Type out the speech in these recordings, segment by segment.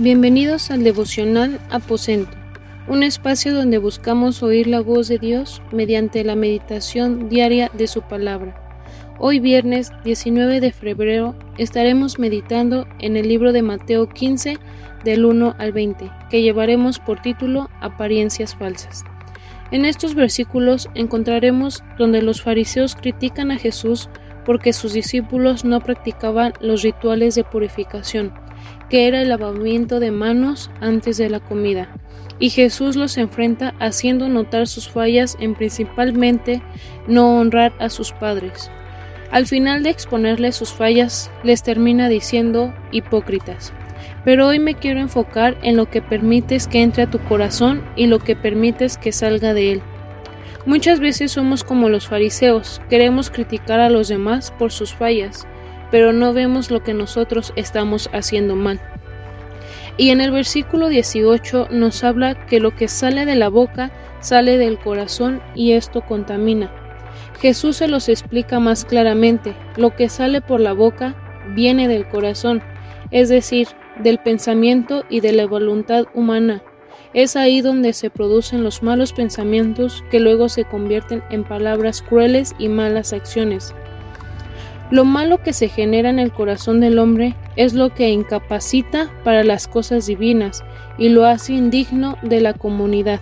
Bienvenidos al Devocional Aposento, un espacio donde buscamos oír la voz de Dios mediante la meditación diaria de su palabra. Hoy viernes 19 de febrero estaremos meditando en el libro de Mateo 15 del 1 al 20, que llevaremos por título Apariencias falsas. En estos versículos encontraremos donde los fariseos critican a Jesús porque sus discípulos no practicaban los rituales de purificación, que era el lavamiento de manos antes de la comida, y Jesús los enfrenta haciendo notar sus fallas en principalmente no honrar a sus padres. Al final de exponerles sus fallas, les termina diciendo hipócritas. Pero hoy me quiero enfocar en lo que permites que entre a tu corazón y lo que permites que salga de él. Muchas veces somos como los fariseos, queremos criticar a los demás por sus fallas, pero no vemos lo que nosotros estamos haciendo mal. Y en el versículo 18 nos habla que lo que sale de la boca sale del corazón y esto contamina. Jesús se los explica más claramente, lo que sale por la boca viene del corazón, es decir, del pensamiento y de la voluntad humana. Es ahí donde se producen los malos pensamientos que luego se convierten en palabras crueles y malas acciones. Lo malo que se genera en el corazón del hombre es lo que incapacita para las cosas divinas y lo hace indigno de la comunidad.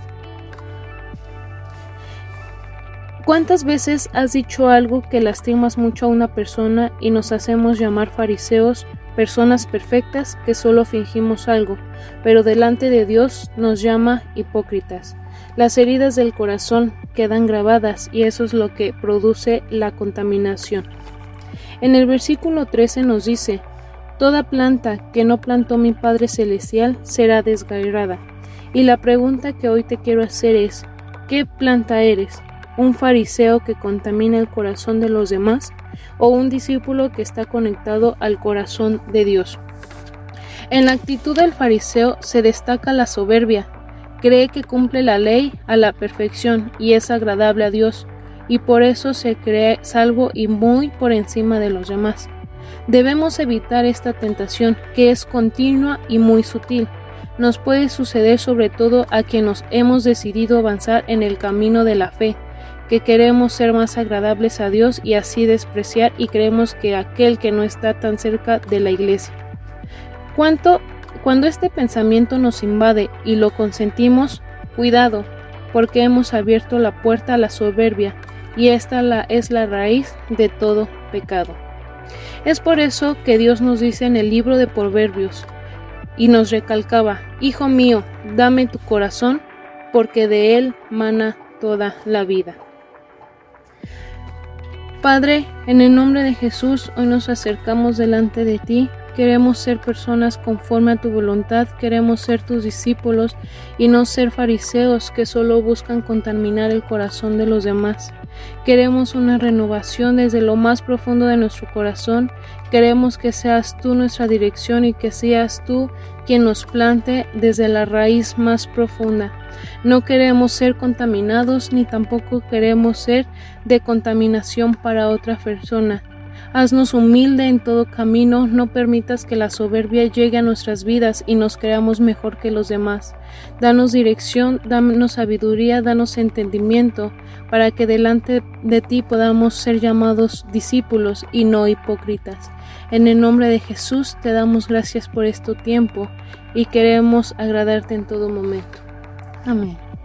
¿Cuántas veces has dicho algo que lastimas mucho a una persona y nos hacemos llamar fariseos, personas perfectas que solo fingimos algo, pero delante de Dios nos llama hipócritas? Las heridas del corazón quedan grabadas y eso es lo que produce la contaminación. En el versículo 13 nos dice: toda planta que no plantó mi Padre Celestial será desgarrada. Y la pregunta que hoy te quiero hacer es: ¿qué planta eres? ¿Un fariseo que contamina el corazón de los demás o un discípulo que está conectado al corazón de Dios? En la actitud del fariseo se destaca la soberbia. Cree que cumple la ley a la perfección y es agradable a Dios, y por eso se cree salvo y muy por encima de los demás. Debemos evitar esta tentación, que es continua y muy sutil. Nos puede suceder sobre todo a quienes hemos decidido avanzar en el camino de la fe, que queremos ser más agradables a Dios y así despreciar y creemos que aquel que no está tan cerca de la iglesia. Cuando este pensamiento nos invade y lo consentimos, cuidado, porque hemos abierto la puerta a la soberbia y esta es la raíz de todo pecado. Es por eso que Dios nos dice en el libro de Proverbios y nos recalcaba: Hijo mío, dame tu corazón, porque de él mana toda la vida. Padre, en el nombre de Jesús, hoy nos acercamos delante de ti. Queremos ser personas conforme a tu voluntad, queremos ser tus discípulos y no ser fariseos que solo buscan contaminar el corazón de los demás. Queremos una renovación desde lo más profundo de nuestro corazón. Queremos que seas tú nuestra dirección y que seas tú quien nos plante desde la raíz más profunda. No queremos ser contaminados ni tampoco queremos ser de contaminación para otra persona. Haznos humilde en todo camino, no permitas que la soberbia llegue a nuestras vidas y nos creamos mejor que los demás. Danos dirección, danos sabiduría, danos entendimiento, para que delante de ti podamos ser llamados discípulos y no hipócritas. En el nombre de Jesús te damos gracias por este tiempo y queremos agradarte en todo momento. Amén.